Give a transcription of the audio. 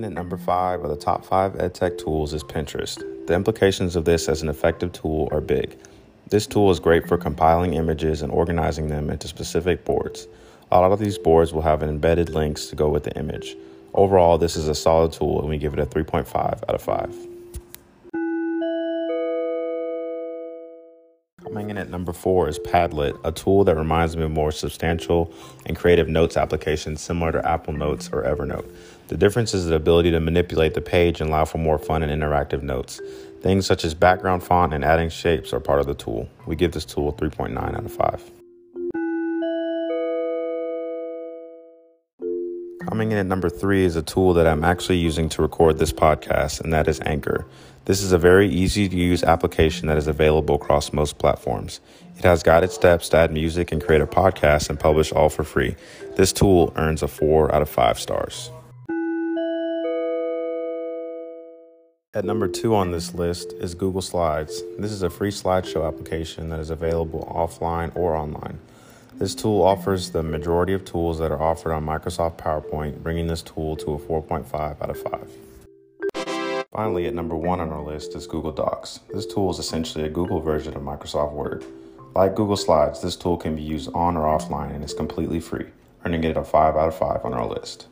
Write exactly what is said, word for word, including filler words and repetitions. seen at number five of the top five edtech tools is Pinterest. The implications of this as an effective tool are big. This tool is great for compiling images and organizing them into specific boards. A lot of these boards will have embedded links to go with the image. Overall, this is a solid tool and we give it a three point five out of five. Coming in at number four is Padlet, a tool that reminds me of more substantial and creative notes applications similar to Apple Notes or Evernote. The difference is the ability to manipulate the page and allow for more fun and interactive notes. Things such as background font and adding shapes are part of the tool. We give this tool a three point nine out of five. Coming in at number three is a tool that I'm actually using to record this podcast, and that is Anchor. This is a very easy to use application that is available across most platforms. It has guided steps to add music and create a podcast and publish all for free. This tool earns a four out of five stars. At number two on this list is Google Slides. This is a free slideshow application that is available offline or online. This tool offers the majority of tools that are offered on Microsoft PowerPoint, bringing this tool to a four point five out of five. Finally, at number one on our list is Google Docs. This tool is essentially a Google version of Microsoft Word. Like Google Slides, this tool can be used on or offline and is completely free, earning it a five out of five on our list.